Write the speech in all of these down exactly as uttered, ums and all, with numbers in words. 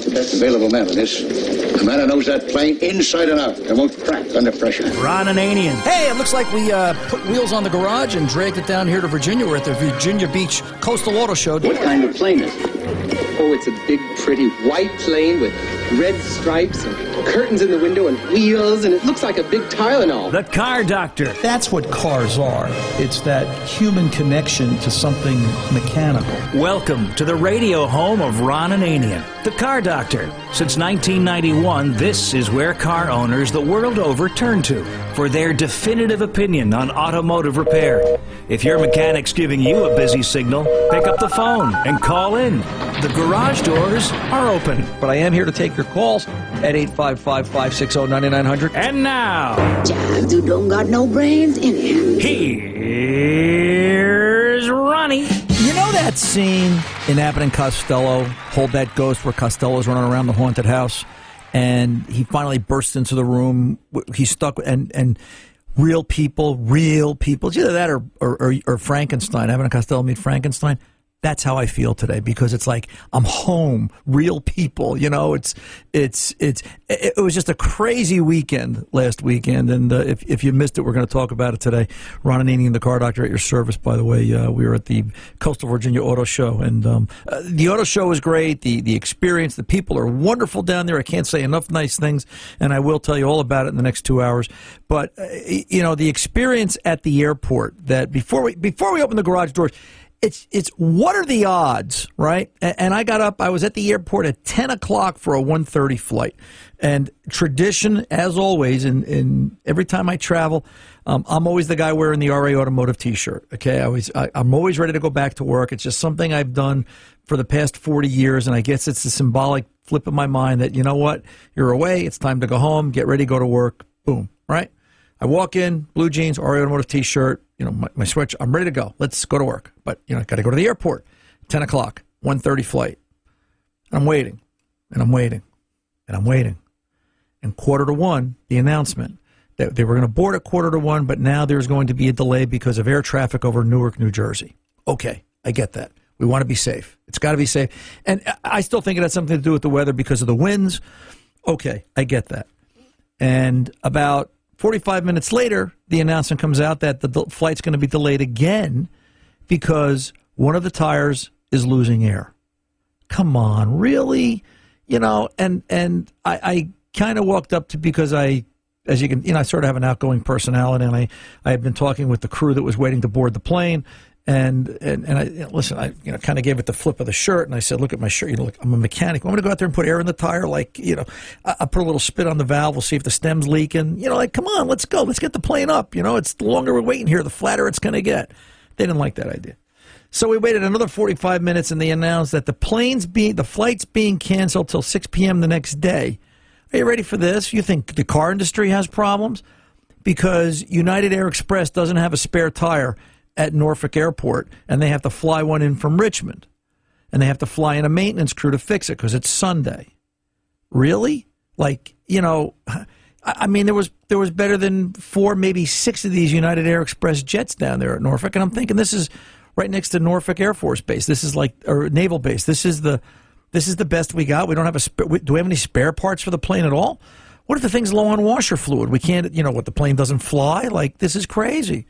got the best available man with this. The man who knows that plane inside and out and won't crack under pressure. Ron Ananian. Hey, it looks like we uh, put wheels on the garage and dragged it down here to Virginia. We're at the Virginia Beach Coastal Auto Show. What kind of plane is it? Oh, it's a big, pretty white plane with red stripes and curtains in the window and wheels, and it looks like a big Tylenol. The Car Doctor. That's what cars are. It's that human connection to something mechanical. Welcome to the radio home of Ron Ananian, The Car Doctor. Since nineteen ninety-one, this is where car owners the world over turn to for their definitive opinion on automotive repair. If your mechanic's giving you a busy signal, pick up the phone and call in. The garage doors are open. But I am here to take your calls at eight five five, five six zero, nine nine zero zero. And now, jobs who don't got no brains in it. Here's Ronnie. You know that scene in Abbott and Costello, Hold That Ghost, where Costello's running around the haunted house, and he finally bursts into the room. He's stuck, and and real people, real people. It's either that or, or, or Frankenstein. Abbott and Costello meet Frankenstein. That's how I feel today, because it's like I'm home, real people. You know, it's it's it's it was just a crazy weekend last weekend, and uh, if if you missed it, we're going to talk about it today. Ron Ananian and The Car Doctor at your service. By the way, uh, we were at the Coastal Virginia Auto Show, and um, uh, the auto show was great. The the experience, the people are wonderful down there. I can't say enough nice things, and I will tell you all about it in the next two hours. But uh, you know, the experience at the airport. That before we before we open the garage doors. It's it's what are the odds, right? And, and I got up. I was at the airport at ten o'clock for a one thirty flight. And tradition, as always, and in, in every time I travel, um, I'm always the guy wearing the R A Automotive T-shirt. Okay, I always I, I'm always ready to go back to work. It's just something I've done for the past forty years, and I guess it's a symbolic flip in my mind that you know what, you're away. It's time to go home. Get ready, go to work. Boom. Right. I walk in, blue jeans, R A Automotive T-shirt. You know, my, my switch, I'm ready to go. Let's go to work. But, you know, I got to go to the airport. ten o'clock, one thirty flight. And I'm waiting, and I'm waiting, and I'm waiting. And quarter to one, the announcement that they were going to board at quarter to one, but now there's going to be a delay because of air traffic over Newark, New Jersey. Okay, I get that. We want to be safe. It's got to be safe. And I still think it has something to do with the weather because of the winds. Okay, I get that. And about forty-five minutes later, the announcement comes out that the flight's going to be delayed again because one of the tires is losing air. Come on, really? You know, and and I, I kind of walked up to because I, as you can, you know, I sort of have an outgoing personality, and I, I had been talking with the crew that was waiting to board the plane, and and, and I you know, listen, I you know kind of gave it the flip of the shirt, and I said, look at my shirt, you know, look, I'm a mechanic. I'm going to go out there and put air in the tire, like you know, I, I put a little spit on the valve, we'll see if the stem's leaking, you know, like come on, let's go, let's get the plane up, you know, it's the longer we're waiting here, the flatter it's going to get. They didn't like that idea, so we waited another forty-five minutes, and they announced that the plane's being, the flight's being canceled till six p m the next day. Are you ready for this? You think the car industry has problems because United Air Express doesn't have a spare tire at Norfolk Airport, and they have to fly one in from Richmond, and they have to fly in a maintenance crew to fix it because it's Sunday. Really? Like, you know, I mean, there was there was better than four, maybe six of these United Air Express jets down there at Norfolk, and I'm thinking this is right next to Norfolk Air Force base. This is like a naval base. This is the this is the best we got. We don't have a sp- do we have any spare parts for the plane at all? What if the thing's low on washer fluid? We can't, you know, what, the plane doesn't fly? Like, this is crazy.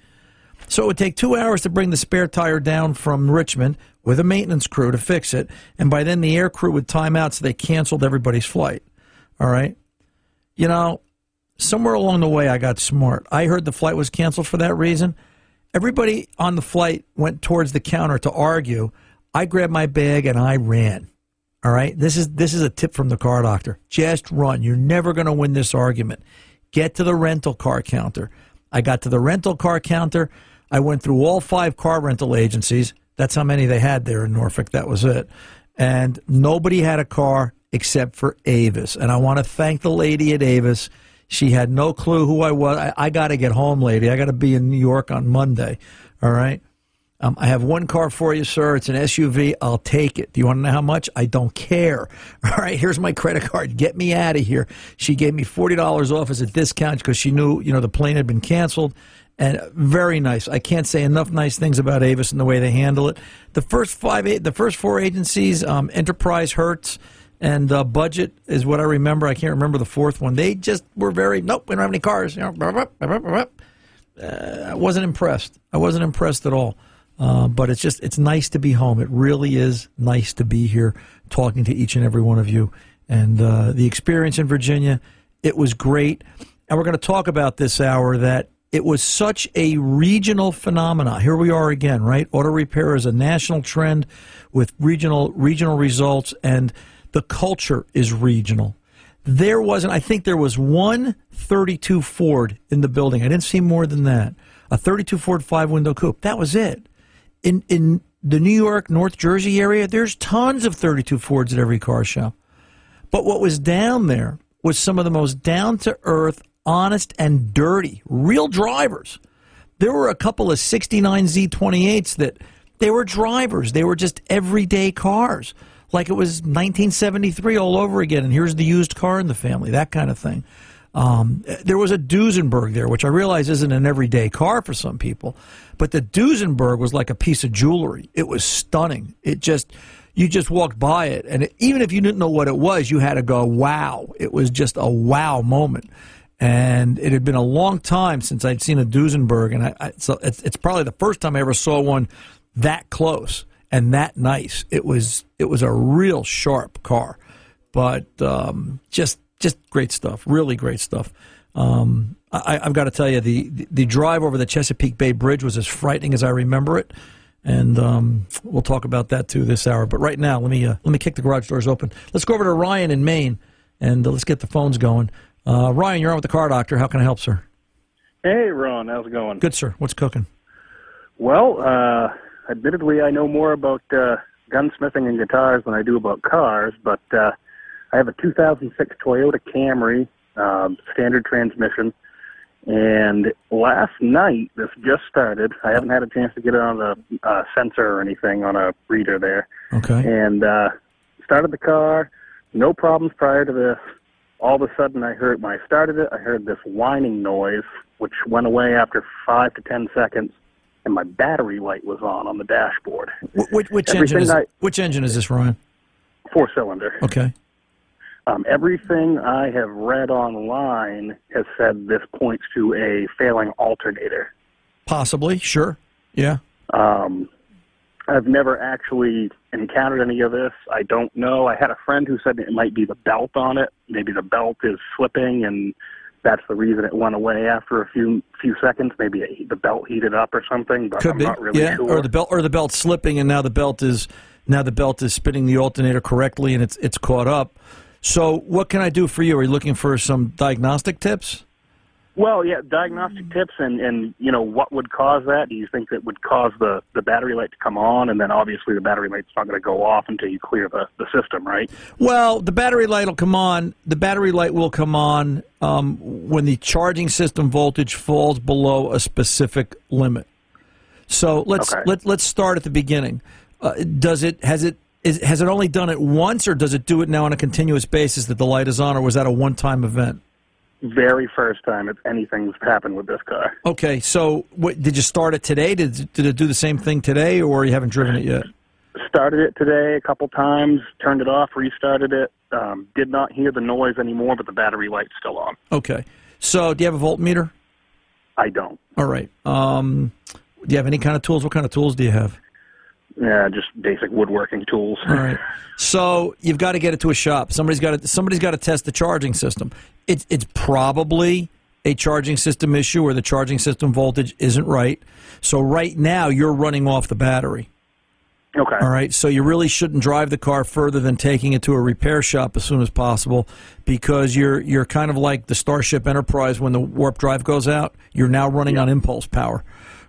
So it would take two hours to bring the spare tire down from Richmond with a maintenance crew to fix it, and by then the air crew would time out, so they canceled everybody's flight. All right? You know, somewhere along the way I got smart. I heard the flight was canceled for that reason. Everybody on the flight went towards the counter to argue. I grabbed my bag and I ran. All right? This is this is a tip from The Car Doctor. Just run. You're never going to win this argument. Get to the rental car counter. I got to the rental car counter. I went through all five car rental agencies. That's how many they had there in Norfolk. That was it. And nobody had a car except for Avis. And I want to thank the lady at Avis. She had no clue who I was. I, I got to get home, lady. I got to be in New York on Monday. All right? Um, I have one car for you, sir. It's an S U V. I'll take it. Do you want to know how much? I don't care. All right, here's my credit card. Get me out of here. She gave me forty dollars off as a discount because she knew, you know, the plane had been canceled. And very nice. I can't say enough nice things about Avis and the way they handle it. The first five, the first four agencies, um, Enterprise, Hertz, and uh, Budget is what I remember. I can't remember the fourth one. They just were very, nope, we don't have any cars. You know, blah, blah, blah, blah, blah. Uh, I wasn't impressed. I wasn't impressed at all. Uh, but it's just, it's nice to be home. It really is nice to be here talking to each and every one of you. And uh, the experience in Virginia, it was great. And we're going to talk about this hour that it was such a regional phenomenon. Here we are again, right? Auto repair is a national trend with regional regional results, and the culture is regional. There wasn't, I think there was one thirty-two Ford in the building. I didn't see more than that. A thirty-two Ford five-window coupe. That was it. In, in the New York, North Jersey area, there's tons of thirty-two Fords at every car shop. But what was down there was some of the most down-to-earth, honest and dirty, real drivers. There were a couple of sixty-nine Z twenty-eights that they were drivers. They were just everyday cars, like it was nineteen seventy-three all over again, and here's the used car in the family, that kind of thing. Um, there was a Duesenberg there, which I realize isn't an everyday car for some people, but the Duesenberg was like a piece of jewelry. It was stunning. It just, you just walked by it, and it, even if you didn't know what it was, you had to go, wow. It was just a wow moment. And it had been a long time since I'd seen a Duesenberg, and I, I, so it's, it's probably the first time I ever saw one that close and that nice. It was it was a real sharp car, but um, just just great stuff, really great stuff. Um, I, I've got to tell you, the, the the drive over the Chesapeake Bay Bridge was as frightening as I remember it, and um, we'll talk about that too this hour. But right now, let me uh, let me kick the garage doors open. Let's go over to Ryan in Maine, and uh, let's get the phones going. Uh, Ryan, you're on with the Car Doctor. How can I help, sir? Hey, Ron. How's it going? Good, sir. What's cooking? Well, uh, admittedly, I know more about uh, gunsmithing and guitars than I do about cars, but uh, I have a two thousand six Toyota Camry, um, standard transmission, and last night, this just started. I haven't had a chance to get it on a uh, sensor or anything on a reader there. Okay. And uh, started the car, no problems prior to this. All of a sudden, I heard, when I started it, I heard this whining noise, which went away after five to ten seconds, and my battery light was on on the dashboard. Which, which, engine, is, I, which engine is this, Ryan? Four-cylinder. Okay. Um, everything I have read online has said this points to a failing alternator. Possibly, sure, yeah. Um, I've never actually encountered any of this. I don't know. I had a friend who said it might be the belt on it. Maybe the belt is slipping, and that's the reason it went away after a few few seconds. Maybe it, the belt heated up or something. But Could I'm be. not really yeah. sure. Or the belt, or the belt slipping, and now the belt is now the belt is spinning the alternator correctly, and it's it's caught up. So, what can I do for you? Are you looking for some diagnostic tips? Well, yeah, diagnostic tips and, and, you know, what would cause that? Do you think that would cause the, the battery light to come on? And then obviously the battery light's not going to go off until you clear the, the system, right? Well, the battery light will come on. The battery light will come on um, when the charging system voltage falls below a specific limit. So let's okay. let, let's start at the beginning. Uh, does it has it is, has it only done it once, or does it do it now on a continuous basis that the light is on, or was that a one-time event? Very first time if anything's happened with this car. Okay, so what, did you start it today? Did, did it do the same thing today, or you haven't driven it yet? Started it today a couple times, turned it off, restarted it, um, did not hear the noise anymore, but the battery light's still on. Okay, so do you have a voltmeter? I don't. All right. Um, do you have any kind of tools? What kind of tools do you have? Yeah, just basic woodworking tools. All right. So you've got to get it to a shop. Somebody's got to, somebody's got to test the charging system. It's, it's probably a charging system issue where the charging system voltage isn't right. So right now you're running off the battery. Okay. All right, so you really shouldn't drive the car further than taking it to a repair shop as soon as possible, because you're you're kind of like the Starship Enterprise when the warp drive goes out. You're now running yeah. on impulse power.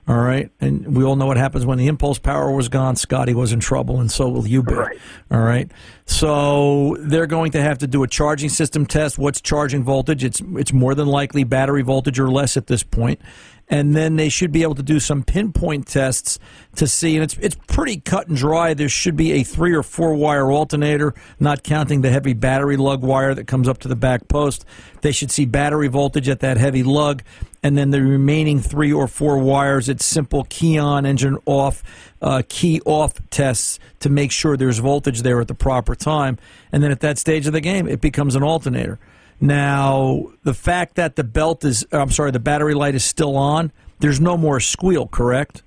All right, and we all know what happens when the impulse power was gone. Scotty was in trouble, and so will you be. Right. All right, so they're going to have to do a charging system test. What's charging voltage? It's it's more than likely battery voltage or less at this point. And then they should be able to do some pinpoint tests to see. And it's it's pretty cut and dry. There should be a three or four wire alternator, not counting the heavy battery lug wire that comes up to the back post. They should see battery voltage at that heavy lug. And then the remaining three or four wires, it's simple key on, engine off, uh, key off tests to make sure there's voltage there at the proper time. And then at that stage of the game, it becomes an alternator. Now, the fact that the belt is, I'm sorry, the battery light is still on, there's no more squeal, correct?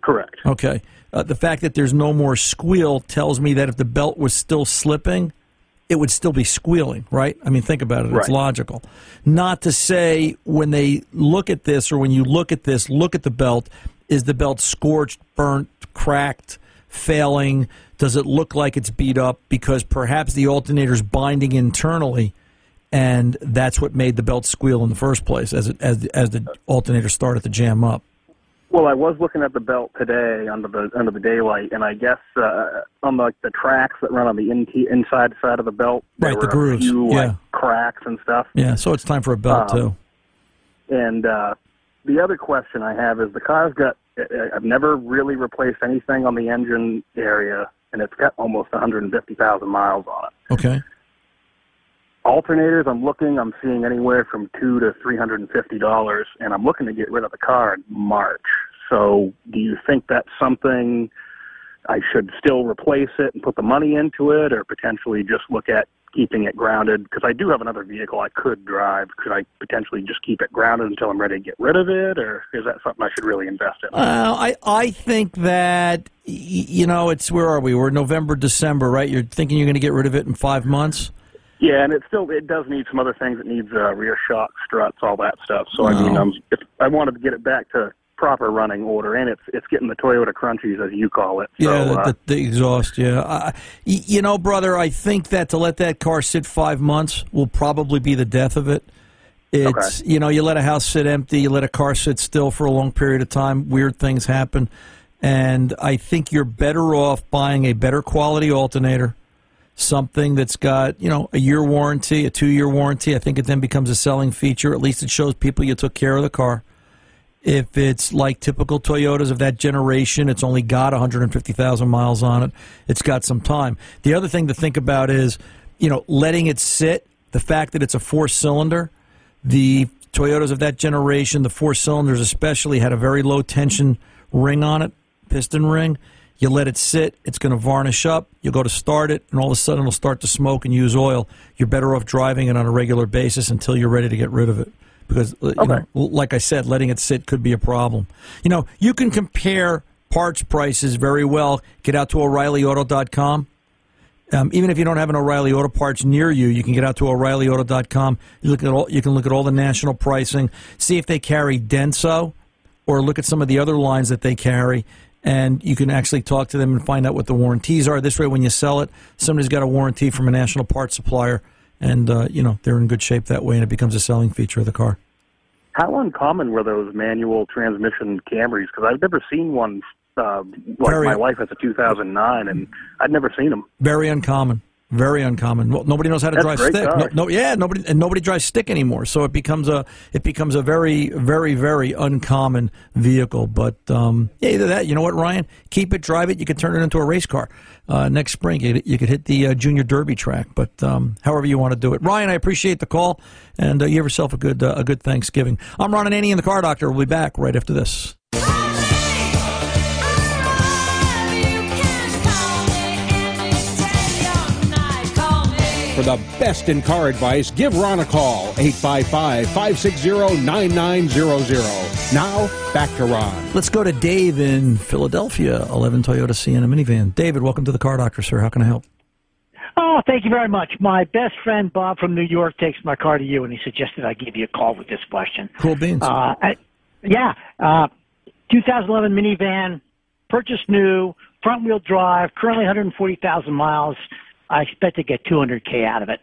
Correct. Okay. Uh, the fact that there's no more squeal tells me that if the belt was still slipping, it would still be squealing, right? I mean, think about it. Right. It's logical. Not to say when they look at this or when you look at this, look at the belt, is the belt scorched, burnt, cracked, failing? Does it look like it's beat up? Because perhaps the alternator's binding internally, and that's what made the belt squeal in the first place as, it, as, as the alternator started to jam up. Well, I was looking at the belt today under the under the daylight, and I guess uh, on the, the tracks that run on the in inside side of the belt, there right, were the grooves, a few, yeah, like, cracks and stuff. Yeah, so it's time for a belt um, too. And uh, the other question I have is the car's got. I've never really replaced anything on the engine area, and it's got almost one hundred fifty thousand miles on it. Okay. Alternators, I'm looking, I'm seeing anywhere from two to three hundred and fifty dollars, and I'm looking to get rid of the car in March. So, do you think that's something I should still replace it and put the money into it, or potentially just look at keeping it grounded? Because I do have another vehicle I could drive. Could I potentially just keep it grounded until I'm ready to get rid of it, or is that something I should really invest in? Uh, I I think that you know it's where are we? We're November, December, right? You're thinking you're going to get rid of it in five months. Yeah, and it still it does need some other things. It needs uh, rear shock, struts, all that stuff. So, no. I mean, um, if I wanted to get it back to proper running order, and it's it's getting the Toyota crunchies, as you call it. So, yeah, the, uh, the, the exhaust, yeah. Uh, you know, brother, I think that to let that car sit five months will probably be the death of it. It's, okay. You know, you let a house sit empty, you let a car sit still for a long period of time, weird things happen. And I think you're better off buying a better quality alternator. Something that's got, you know, a year warranty, a two-year warranty. I think it then becomes a selling feature. At least it shows people you took care of the car. If it's like typical Toyotas of that generation, it's only got one hundred fifty thousand miles on it. It's got some time. The other thing to think about is, you know, letting it sit, the fact that it's a four-cylinder. The Toyotas of that generation, the four-cylinders especially, had a very low-tension ring on it, piston ring. You let it sit, it's going to varnish up, you'll go to start it, and all of a sudden it'll start to smoke and use oil. You're better off driving it on a regular basis until you're ready to get rid of it. Because, okay. you know, like I said, letting it sit could be a problem. You know, you can compare parts prices very well. Get out to O'Reilly Auto dot com. Um, even if you don't have an O'Reilly Auto Parts near you, you can get out to O'Reilly Auto dot com. You, look at all, you can look at all the national pricing, see if they carry Denso, or look at some of the other lines that they carry. And you can actually talk to them and find out what the warranties are. This way, when you sell it, somebody's got a warranty from a national parts supplier, and uh, you know they're in good shape that way, and it becomes a selling feature of the car. How uncommon were those manual transmission Camrys? Because I've never seen one. Uh, like very, my wife has a two thousand nine, and I'd never seen them. Very uncommon. Very uncommon. Well, nobody knows how to That's drive stick. No, no, yeah, nobody and nobody drives stick anymore. So it becomes a it becomes a very, very, very uncommon vehicle. But um, yeah, either that, you know what, Ryan, keep it, drive it. You could turn it into a race car uh, next spring. You, you could hit the uh, Junior Derby track. But um, however you want to do it, Ryan, I appreciate the call, and uh, you have yourself a good uh, a good Thanksgiving. I'm Ron Ananian and the Car Doctor. We'll be back right after this. For the best in car advice, give Ron a call, eight five five, five six zero, nine nine zero zero. Now, back to Ron. Let's go to Dave in Philadelphia, eleven Toyota Sienna minivan. David, welcome to the Car Doctor, sir. How can I help? Oh, thank you very much. My best friend, Bob from New York, takes my car to you, and he suggested I give you a call with this question. Cool beans. Uh, I, yeah, uh, two thousand eleven minivan, purchased new, front-wheel drive, currently one hundred forty thousand miles. I expect to get two hundred K out of it.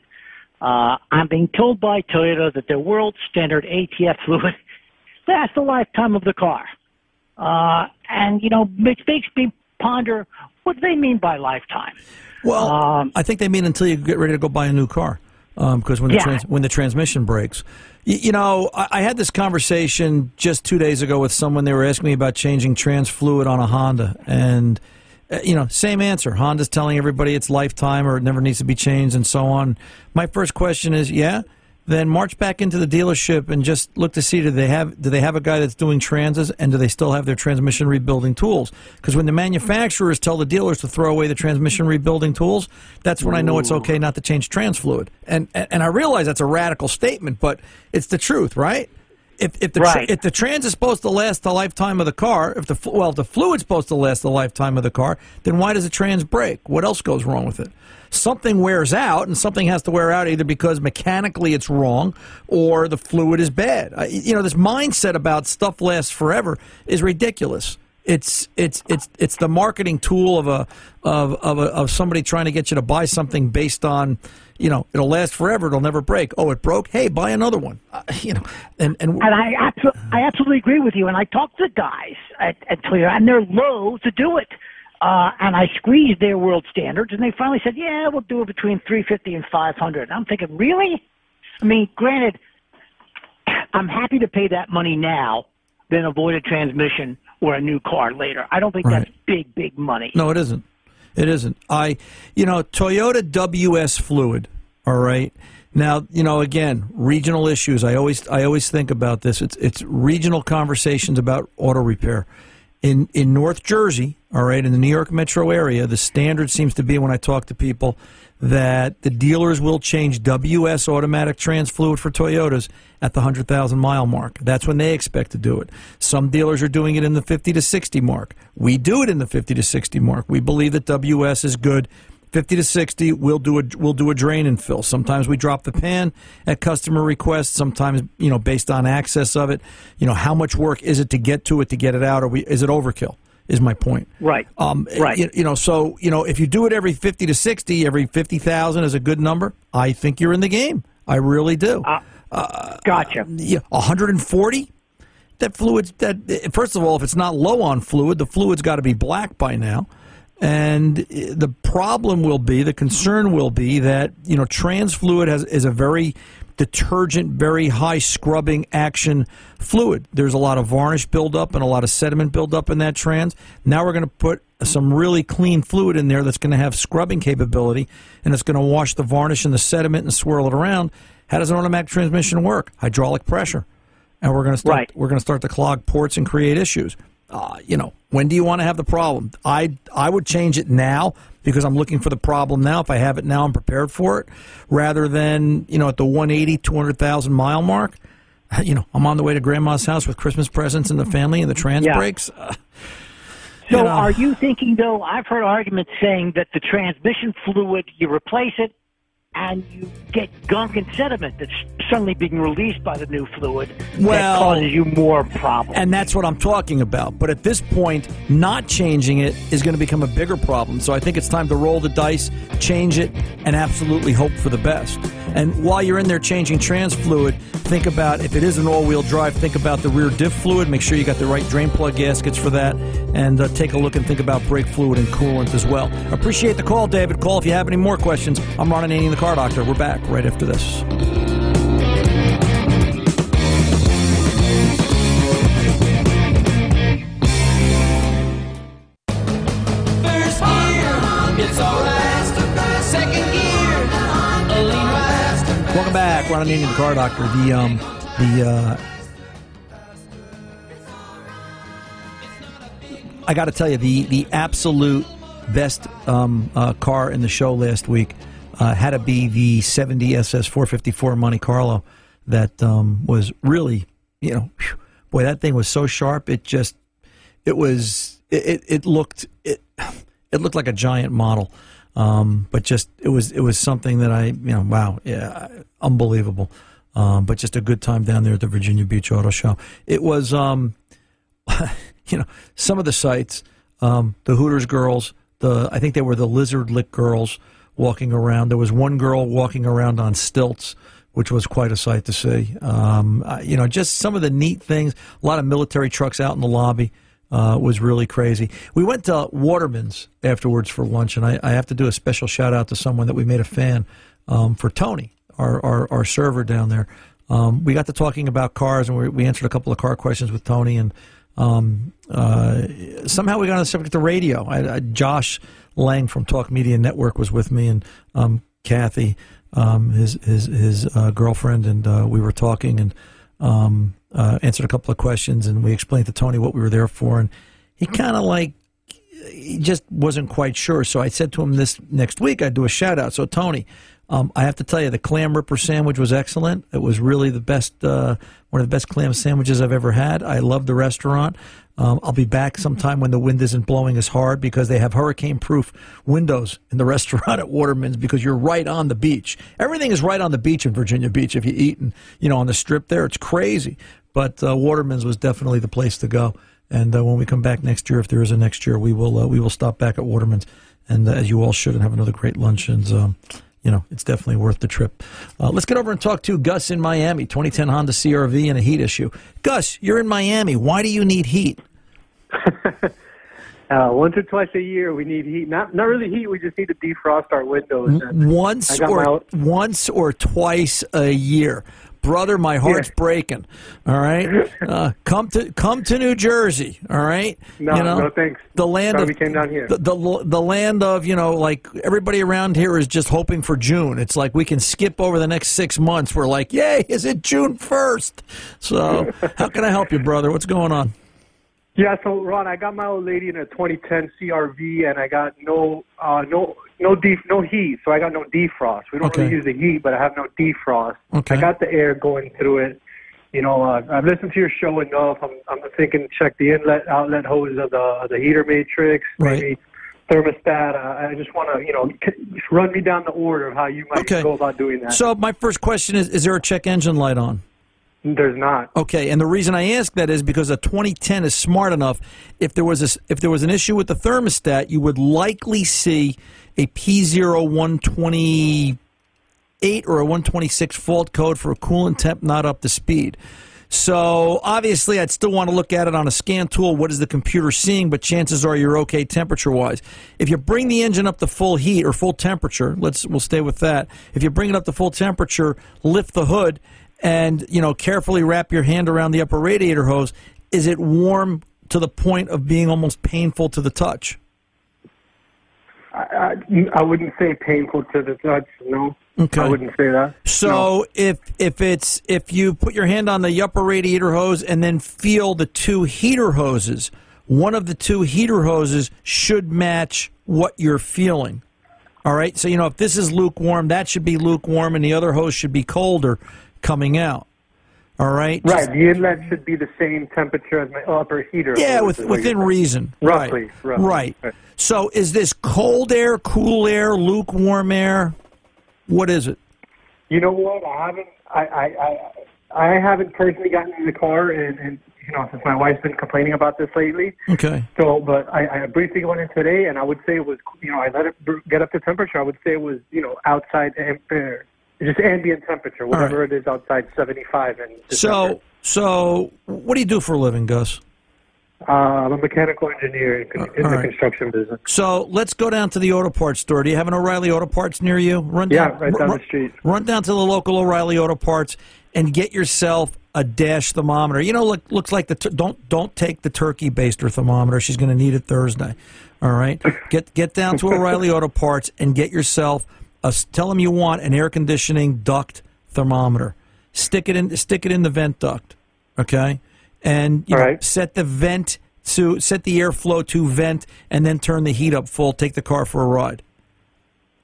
Uh, I'm being told by Toyota that their world standard A T F fluid lasts the lifetime of the car. Uh, and, you know, it makes me ponder what do they mean by lifetime. Well, um, I think they mean until you get ready to go buy a new car because um, when, yeah. when the transmission breaks. You, you know, I, I had this conversation just two days ago with someone. They were asking me about changing trans fluid on a Honda, and you know, same answer. Honda's telling everybody it's lifetime or it never needs to be changed and so on. My first question is, yeah, then march back into the dealership and just look to see do they have do they have a guy that's doing transits, and do they still have their transmission rebuilding tools? Because when the manufacturers tell the dealers to throw away the transmission rebuilding tools, that's when I know it's okay not to change trans fluid. And and, and I realize that's a radical statement, but it's the truth, right? If if the right. if the trans is supposed to last the lifetime of the car, if the well if the fluid's supposed to last the lifetime of the car, then why does a trans break? What else goes wrong with it? Something wears out, and something has to wear out either because mechanically it's wrong or the fluid is bad. I, you know, this mindset about stuff lasts forever is ridiculous. It's it's it's it's the marketing tool of a of of a, of somebody trying to get you to buy something based on, you know, it'll last forever, it'll never break. Oh, it broke. Hey, buy another one. Uh, you know, and and, and I absolutely, I absolutely agree with you. And I talked to guys at, at Toyota, and they're loath to do it. Uh, and I squeezed their world standards, and they finally said, "Yeah, we'll do it between three fifty and five hundred." And I'm thinking, really? I mean, granted, I'm happy to pay that money now than avoid a transmission or a new car later. I don't think right. that's big, big money. No, it isn't. It isn't. I, you know, Toyota W S fluid, all right? Now, you know, again, regional issues. I always I always think about this. It's it's regional conversations about auto repair. In in North Jersey, all right, in the New York metro area, the standard seems to be when I talk to people that the dealers will change W S automatic trans fluid for Toyotas at the one hundred thousand mile mark. That's when they expect to do it. Some dealers are doing it in the fifty to sixty mark. We do it in the fifty to sixty mark. We believe that W S is good. fifty to sixty, we'll do a we'll do a drain and fill. Sometimes we drop the pan at customer request. Sometimes, you know, based on access of it, you know, how much work is it to get to it, to get it out? Or we is it overkill? Is my point. Right. Um, right. You, you know, so you know, if you do it every fifty to sixty, every fifty thousand is a good number. I think you're in the game. I really do. Uh, uh, gotcha. Uh, yeah, one hundred forty. That fluid. That first of all, if it's not low on fluid, the fluid's got to be black by now. And the problem will be, the concern will be that, you know, trans fluid has, is a very detergent, very high scrubbing action fluid. There's a lot of varnish buildup and a lot of sediment buildup in that trans. Now we're going to put some really clean fluid in there that's going to have scrubbing capability, and it's going to wash the varnish and the sediment and swirl it around. How does an automatic transmission work? Hydraulic pressure. And we're going to start, right. we're going to start to clog ports and create issues. Uh, you know, when do you want to have the problem? I I would change it now because I'm looking for the problem now. If I have it now, I'm prepared for it, rather than, you know, at the one eighty, two hundred thousand mile mark. You know, I'm on the way to Grandma's house with Christmas presents and the family, and the trans yeah. breaks. Uh, so you know. Are you thinking, though, I've heard arguments saying that the transmission fluid, you replace it, and you get gunk and sediment that's suddenly being released by the new fluid well, that causes you more problems. And that's what I'm talking about. But at this point, not changing it is going to become a bigger problem. So I think it's time to roll the dice, change it, and absolutely hope for the best. And while you're in there changing trans fluid, think about, if it is an all-wheel drive, think about the rear diff fluid. Make sure you got the right drain plug gaskets for that. And uh, take a look and think about brake fluid and coolant as well. Appreciate the call, David. Call if you have any more questions. I'm Ron Ananian, the Car Doctor. We're back right after this. Welcome back. Ron Ananian, the Car Doctor. The um, the uh, I got to tell you, the the absolute best um, uh, car in the show last week. Uh, had to be the seventy S S four fifty-four Monte Carlo that um, was really, you know, whew, boy, that thing was so sharp. It just, it was, it, it looked, it, it looked like a giant model. Um, but just, it was, it was something that I, you know, wow, yeah, unbelievable. Um, but just a good time down there at the Virginia Beach Auto Show. It was, um, you know, some of the sights, um, the Hooters girls, the, I think they were the Lizard Lick girls, walking around. There was one girl walking around on stilts, which was quite a sight to see. Um, uh, you know, just some of the neat things. A lot of military trucks out in the lobby uh, was really crazy. We went to Waterman's afterwards for lunch, and I, I have to do a special shout-out to someone that we made a fan um, for Tony, our, our, our server down there. Um, we got to talking about cars, and we, we answered a couple of car questions with Tony, and um, uh, somehow we got on the subject of radio. I, I, Josh Lang from Talk Media Network was with me, and um, Kathy um, his his his uh, girlfriend, and uh, we were talking and um, uh, answered a couple of questions, and we explained to Tony what we were there for, and he kind of like he just wasn't quite sure. So I said to him this next week I'd do a shout out. So Tony, um, I have to tell you the clam ripper sandwich was excellent. It was really the best, uh, one of the best clam sandwiches I've ever had. I love the restaurant. Um, I'll be back sometime when the wind isn't blowing as hard, because they have hurricane-proof windows in the restaurant at Waterman's, because you're right on the beach. Everything is right on the beach in Virginia Beach. If you eat and, you know, on the strip there, it's crazy. But uh, Waterman's was definitely the place to go. And uh, when we come back next year, if there is a next year, we will uh, we will stop back at Waterman's, and uh, as you all should, and have another great lunch. And um, you know, it's definitely worth the trip. Uh, let's get over and talk to Gus in Miami. twenty ten Honda C R V and a heat issue. Gus, you're in Miami. Why do you need heat? uh, once or twice a year, we need heat. Not not really heat. We just need to defrost our windows. Once or my... once or twice a year. Brother, my heart's yeah. breaking. All right, uh, come to come to New Jersey. All right, no, you know, no thanks. The land Sorry of we came down here. The, the the land of you know, like everybody around here is just hoping for June. It's like we can skip over the next six months. We're like, yay! Is it June first? So, how can I help you, brother? What's going on? Yeah, so Ron, I got my old lady in a twenty ten C R V, and I got no uh, no. No def no heat, so I got no defrost. We don't okay. really use the heat, but I have no defrost. Okay. I got the air going through it. You know, uh, I've listened to your show enough. I'm, I'm thinking check the inlet, outlet hose of the the heater matrix, right. maybe thermostat. Uh, I just want to, you know, run me down the order of how you might okay. go about doing that. So my first question is, is there a check engine light on? There's not. Okay, and the reason I ask that is because a twenty ten is smart enough. If there was a, if there was an issue with the thermostat, you would likely see a P zero one two eight or a one twenty-six fault code for a coolant temp not up to speed. So, obviously, I'd still want to look at it on a scan tool. What is the computer seeing? But chances are you're okay temperature-wise. If you bring the engine up to full heat or full temperature, let's we'll stay with that. If you bring it up to full temperature, lift the hood and, you know, carefully wrap your hand around the upper radiator hose. Is it warm to the point of being almost painful to the touch? I, I wouldn't say painful to the touch. No, okay. I wouldn't say that. So no. if if it's if you put your hand on the upper radiator hose and then feel the two heater hoses, one of the two heater hoses should match what you're feeling. All right. So you know if this is lukewarm, that should be lukewarm, and the other hose should be colder coming out. All right. Right. Just, the inlet should be the same temperature as my upper heater. Yeah, with, within reason. Roughly. Right. Roughly. Right. Right. So is this cold air, cool air, lukewarm air? What is it? You know what? I haven't. I I, I, I haven't personally gotten in the car, and, and you know, since my wife's been complaining about this lately. Okay. So, but I, I briefly went in today, and I would say it was. You know, I let it get up to temperature. I would say it was. You know, outside air. Just ambient temperature, whatever right. it is outside seventy-five. And so, so what do you do for a living, Gus? Uh, I'm a mechanical engineer in, uh, in the right. construction business. So let's go down to the auto parts store. Do you have an O'Reilly Auto Parts near you? Run down, yeah, right down the street. Run down to the local O'Reilly Auto Parts and get yourself a dash thermometer. You know, look, looks like the t don't don't take the turkey baster thermometer. She's going to need it Thursday. All right, get get down to O'Reilly Auto Parts and get yourself. Uh, tell them you want an air conditioning duct thermometer. Stick it in. Stick it in the vent duct. Okay, and you know, right. set the vent to set the airflow to vent, and then turn the heat up full. Take the car for a ride.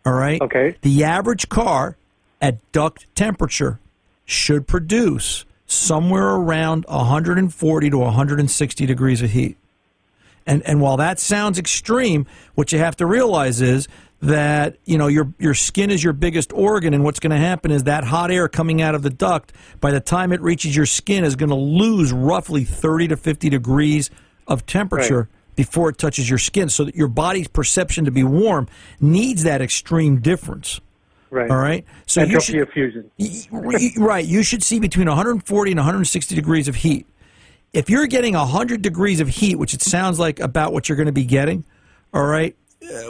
All right. Okay. The average car at duct temperature should produce somewhere around one forty to one sixty degrees of heat. And and while that sounds extreme, what you have to realize is that, you know, your your skin is your biggest organ, and what's going to happen is that hot air coming out of the duct, by the time it reaches your skin, is going to lose roughly thirty to fifty degrees of temperature right. before it touches your skin, so that your body's perception to be warm needs that extreme difference. Right. All right? So you should, fusion. Right. You should see between one forty and one sixty degrees of heat. If you're getting one hundred degrees of heat, which it sounds like about what you're going to be getting, all right,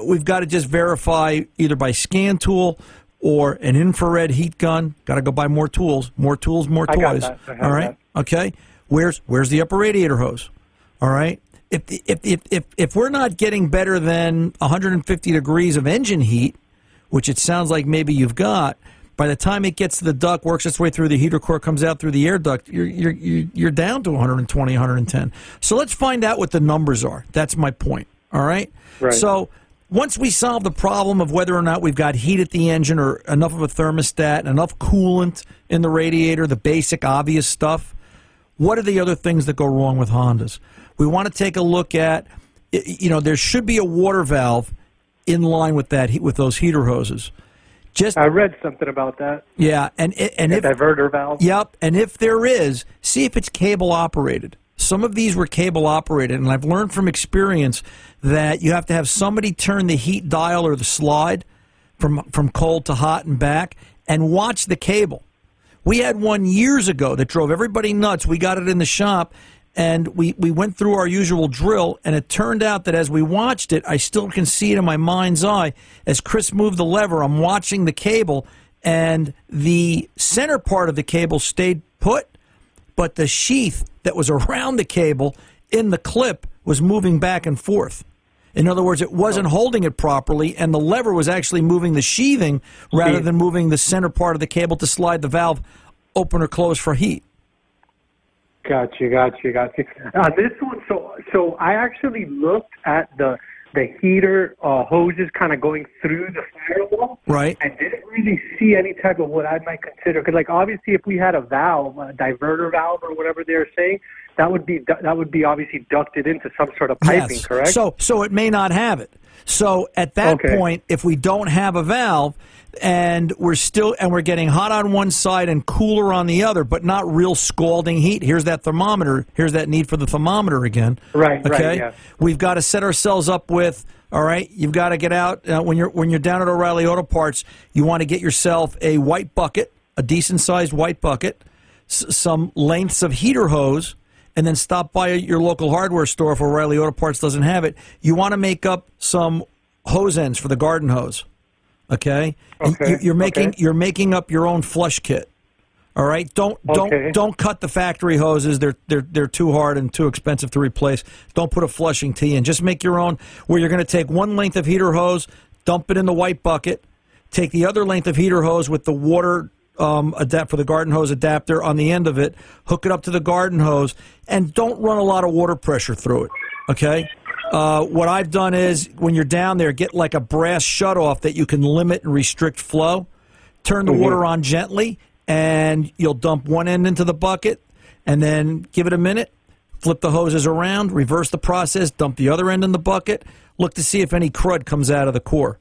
we've got to just verify either by scan tool or an infrared heat gun. Got to go buy more tools, more tools, more toys. I got that. I all right, that. Okay. Where's where's the upper radiator hose? All right. If if if if if we're not getting better than one fifty degrees of engine heat, which it sounds like maybe you've got, By the time it gets to the duct, works its way through the heater core, comes out through the air duct, you're you're you're down to one twenty, one ten. So let's find out what the numbers are. That's my point. All right? Right. So once we solve the problem of whether or not we've got heat at the engine or enough of a thermostat, enough coolant in the radiator, the basic obvious stuff, what are the other things that go wrong with Hondas? We want to take a look at, you know, there should be a water valve in line with that, with those heater hoses. Just, I read something about that. Yeah, and and a if diverter valve. Yep, and if there is, see if it's cable operated. Some of these were cable operated, and I've learned from experience that you have to have somebody turn the heat dial or the slide from from cold to hot and back and watch the cable. We had one years ago that drove everybody nuts. We got it in the shop, and we, we went through our usual drill, and it turned out that as we watched it, I still can see it in my mind's eye. As Chris moved the lever, I'm watching the cable, and the center part of the cable stayed put, but the sheath that was around the cable in the clip was moving back and forth. In other words, it wasn't holding it properly, and the lever was actually moving the sheathing rather than moving the center part of the cable to slide the valve open or close for heat. Gotcha, gotcha, gotcha. Uh, this one, so so I actually looked at the the heater uh, hoses kind of going through the firewall. Right. I didn't really see any type of what I might consider, because, like, obviously if we had a valve, a diverter valve or whatever they're saying, that would be that would be obviously ducted into some sort of piping, yes. Correct? So so it may not have it. So at that okay. point, if we don't have a valve and we're still and we're getting hot on one side and cooler on the other, but not real scalding heat. Here's that thermometer. Here's that need for the thermometer again. Right. Okay. Right, yeah. We've got to set ourselves up with. All right. You've got to get out uh, when you're when you're down at O'Reilly Auto Parts. You want to get yourself a white bucket, a decent sized white bucket, s some lengths of heater hose. And then stop by your local hardware store if O'Reilly Auto Parts doesn't have it. You want to make up some hose ends for the garden hose, okay? okay. You, you're making okay. you're making up your own flush kit, all right? Don't don't okay. don't cut the factory hoses. They're they're they're too hard and too expensive to replace. Don't put a flushing tee in. Just make your own. Where you're going to take one length of heater hose, dump it in the white bucket, take the other length of heater hose with the water. Um, adapt for the garden hose adapter on the end of it, hook it up to the garden hose, and don't run a lot of water pressure through it, okay? Uh, what I've done is, when you're down there, get like a brass shutoff that you can limit and restrict flow, turn the mm-hmm. water on gently, and you'll dump one end into the bucket, and then give it a minute, flip the hoses around, reverse the process, dump the other end in the bucket, look to see if any crud comes out of the core.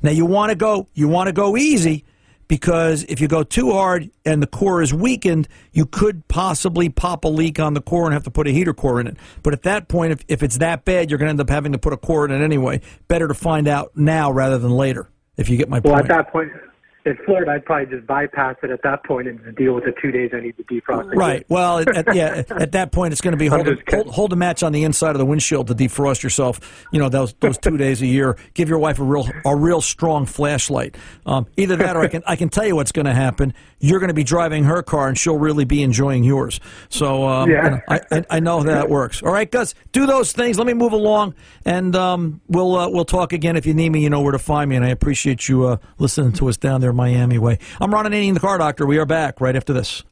Now, you want to go, you want to go easy, because if you go too hard and the core is weakened, you could possibly pop a leak on the core and have to put a heater core in it. But at that point, if, if it's that bad, you're going to end up having to put a core in it anyway. Better to find out now rather than later, if you get my point. Well, at that point, in Florida, I'd probably just bypass it at that point and deal with the two days I need to defrost. Right. Well, at, at, yeah, at that point, it's going to be hold a, hold, hold a match on the inside of the windshield to defrost yourself, you know, those, those two days a year. Give your wife a real a real strong flashlight. Um, either that or I can, I can tell you what's going to happen. You're going to be driving her car, and she'll really be enjoying yours. So um, yeah. you know, I, I, I know that works. All right, Gus, do those things. Let me move along, and um, we'll, uh, we'll talk again. If you need me, you know where to find me, and I appreciate you uh, listening to us down there Miami way. I'm Ron Ananian, the Car Doctor. We are back right after this.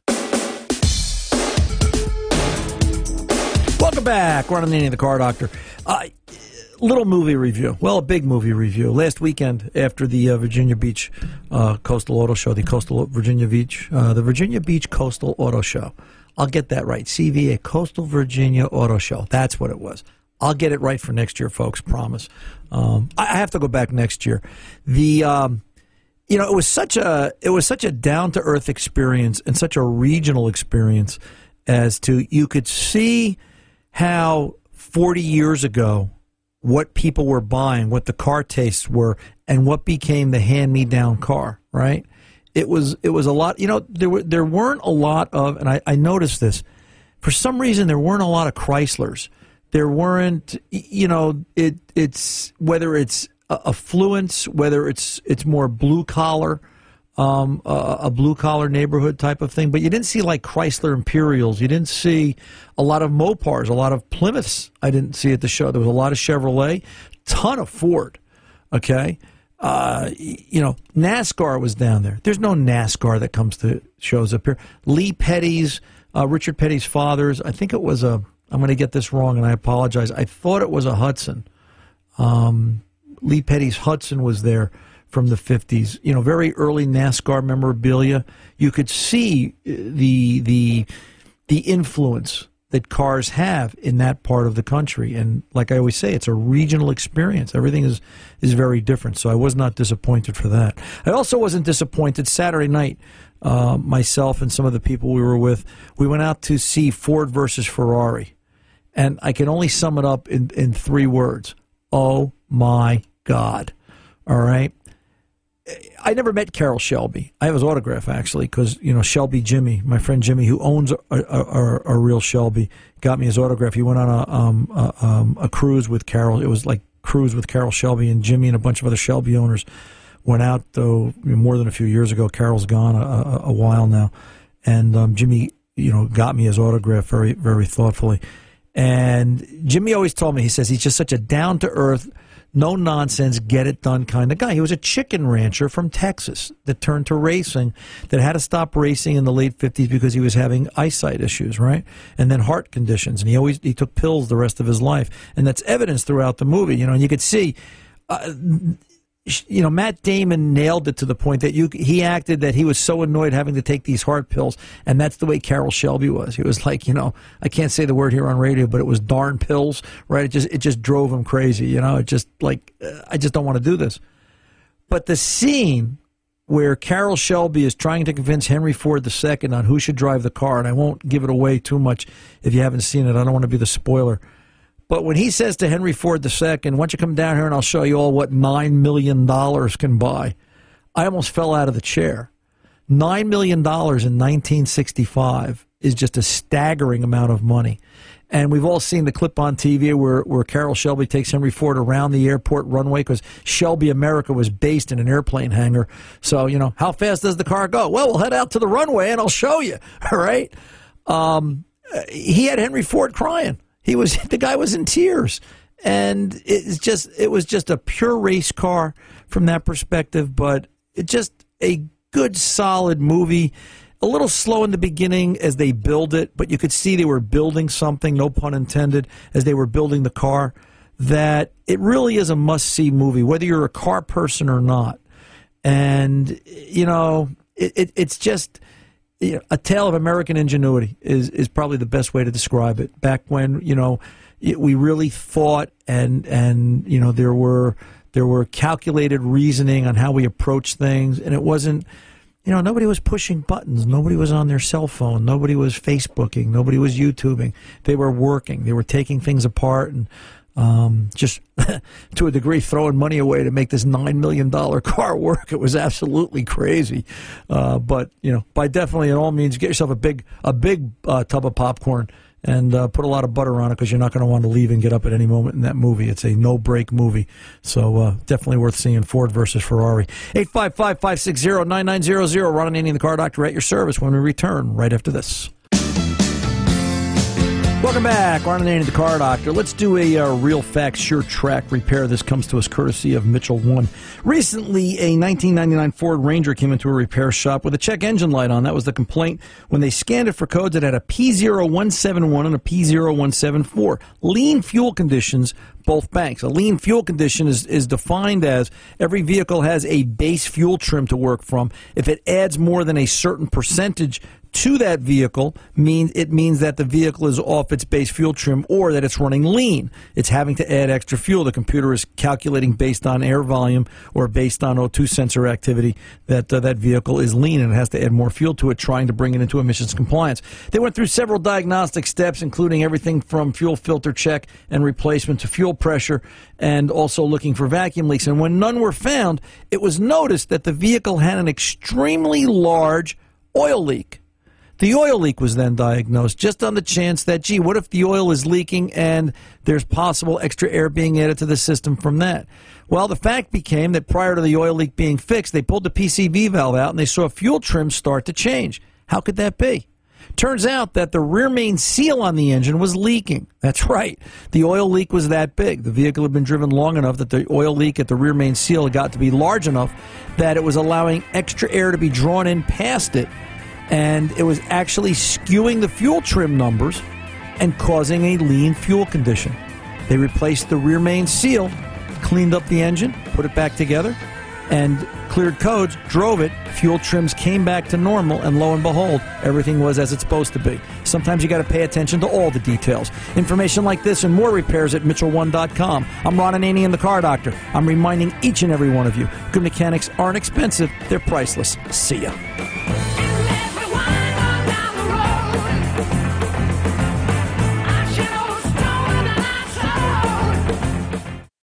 Welcome back. Ron Ananian, the Car Doctor. Uh, little movie review. Well, a big movie review. Last weekend, after the uh, Virginia Beach uh, Coastal Auto Show, the Coastal Virginia Beach, uh, the Virginia Beach Coastal Auto Show. I'll get that right. C V A, Coastal Virginia Auto Show. That's what it was. I'll get it right for next year, folks. Promise. Um, I have to go back next year. The um, You know, it was such a it was such a down-to-earth experience and such a regional experience as to you could see how forty years ago what people were buying, what the car tastes were, and what became the hand-me-down car, right? It was it was a lot. You know, there were there weren't a lot of, and I, I noticed this, for some reason there weren't a lot of Chryslers. There weren't, you know, it it's whether it's affluence, whether it's it's more blue collar, um, uh, a blue collar neighborhood type of thing, but you didn't see like Chrysler Imperials. You didn't see a lot of Mopars, a lot of Plymouths. I didn't see at the show. There was a lot of Chevrolet, ton of Ford. Okay, Uh, you know, NASCAR was down there. There's no NASCAR that comes to shows up here. Lee Petty's, uh, Richard Petty's father's, I think it was a, I'm going to get this wrong and I apologize. I thought it was a Hudson. Um, Lee Petty's Hudson was there from the fifties. You know, very early NASCAR memorabilia. You could see the the the influence that cars have in that part of the country. And like I always say, it's a regional experience. Everything is, is very different. So I was not disappointed for that. I also wasn't disappointed Saturday night. Uh, myself and some of the people we were with, we went out to see Ford versus Ferrari. And I can only sum it up in, in three words. Oh, my God. All right? I never met Carroll Shelby. I have his autograph, actually, because, you know, Shelby Jimmy, my friend Jimmy, who owns a, a, a, a real Shelby, got me his autograph. He went on a, um, a, um, a cruise with Carroll. It was like cruise with Carroll Shelby, and Jimmy and a bunch of other Shelby owners went out, though, more than a few years ago. Carroll's gone a, a, a while now. And um, Jimmy, you know, got me his autograph very, very thoughtfully. And Jimmy always told me, he says, he's just such a down-to-earth, no-nonsense, get-it-done kind of guy. He was a chicken rancher from Texas that turned to racing, that had to stop racing in the late fifties because he was having eyesight issues, right? And then heart conditions, and he always he took pills the rest of his life. And that's evidenced throughout the movie, you know, and you could see, uh, you know, Matt Damon nailed it to the point that you he acted that he was so annoyed having to take these heart pills, and that's the way Carroll Shelby was. He was like, you know, I can't say the word here on radio, but it was darn pills, right? It just it just drove him crazy, you know? It just like, uh, I just don't want to do this. But the scene where Carroll Shelby is trying to convince Henry Ford the Second on who should drive the car, and I won't give it away too much if you haven't seen it. I don't want to be the spoiler. But when he says to Henry Ford the Second, why don't you come down here and I'll show you all what nine million dollars can buy, I almost fell out of the chair. nine million dollars in nineteen sixty-five is just a staggering amount of money. And we've all seen the clip on T V where, where Carroll Shelby takes Henry Ford around the airport runway because Shelby America was based in an airplane hangar. So, you know, how fast does the car go? Well, we'll head out to the runway and I'll show you, all right? Um, he had Henry Ford crying. He was the guy was in tears, and it's just it was just a pure race car from that perspective. But it's just a good, solid movie. A little slow in the beginning as they build it, but you could see they were building something. No pun intended. As they were building the car, that it really is a must-see movie, whether you're a car person or not. And you know, it, it it's just. A tale of American ingenuity is, is probably the best way to describe it. Back when, you know, it, we really thought and, and you know, there were there were calculated reasoning on how we approached things. And it wasn't, you know, nobody was pushing buttons. Nobody was on their cell phone. Nobody was Facebooking. Nobody was YouTubing. They were working. They were taking things apart and um, just, to a degree, throwing money away to make this nine million dollars car work. It was absolutely crazy. Uh, but, you know, by definitely and all means, get yourself a big a big uh, tub of popcorn and uh, put a lot of butter on it because you're not going to want to leave and get up at any moment in that movie. It's a no-break movie. So uh, definitely worth seeing Ford versus Ferrari. eight five five, five six zero, nine nine zero zero. Ron Ananian, the Car Doctor, at your service when we return right after this. Welcome back. Ron Ananian, the Car Doctor. Let's do a uh, real facts, sure track repair. This comes to us courtesy of Mitchell One. Recently, a nineteen ninety-nine Ford Ranger came into a repair shop with a check engine light on. That was the complaint. When they scanned it for codes, it had a P zero one seven one and a P zero one seven four. Lean fuel conditions, both banks. A lean fuel condition is, is defined as every vehicle has a base fuel trim to work from. If it adds more than a certain percentage to that vehicle, means it means that the vehicle is off its base fuel trim or that it's running lean. It's having to add extra fuel. The computer is calculating based on air volume or based on O two sensor activity that uh, that vehicle is lean and it has to add more fuel to it, trying to bring it into emissions compliance. They went through several diagnostic steps, including everything from fuel filter check and replacement to fuel pressure and also looking for vacuum leaks. And when none were found, it was noticed that the vehicle had an extremely large oil leak. The oil leak was then diagnosed just on the chance that, gee, what if the oil is leaking and there's possible extra air being added to the system from that? Well, the fact became that prior to the oil leak being fixed, they pulled the P C V valve out and they saw fuel trim start to change. How could that be? Turns out that the rear main seal on the engine was leaking. That's right. The oil leak was that big. The vehicle had been driven long enough that the oil leak at the rear main seal got to be large enough that it was allowing extra air to be drawn in past it, and it was actually skewing the fuel trim numbers and causing a lean fuel condition. They replaced the rear main seal, cleaned up the engine, put it back together, and cleared codes, drove it, fuel trims came back to normal, and lo and behold, everything was as it's supposed to be. Sometimes you got to pay attention to all the details. Information like this and more repairs at Mitchell one dot com. I'm Ron Ananian, the Car Doctor. I'm reminding each and every one of you, good mechanics aren't expensive, they're priceless. See ya.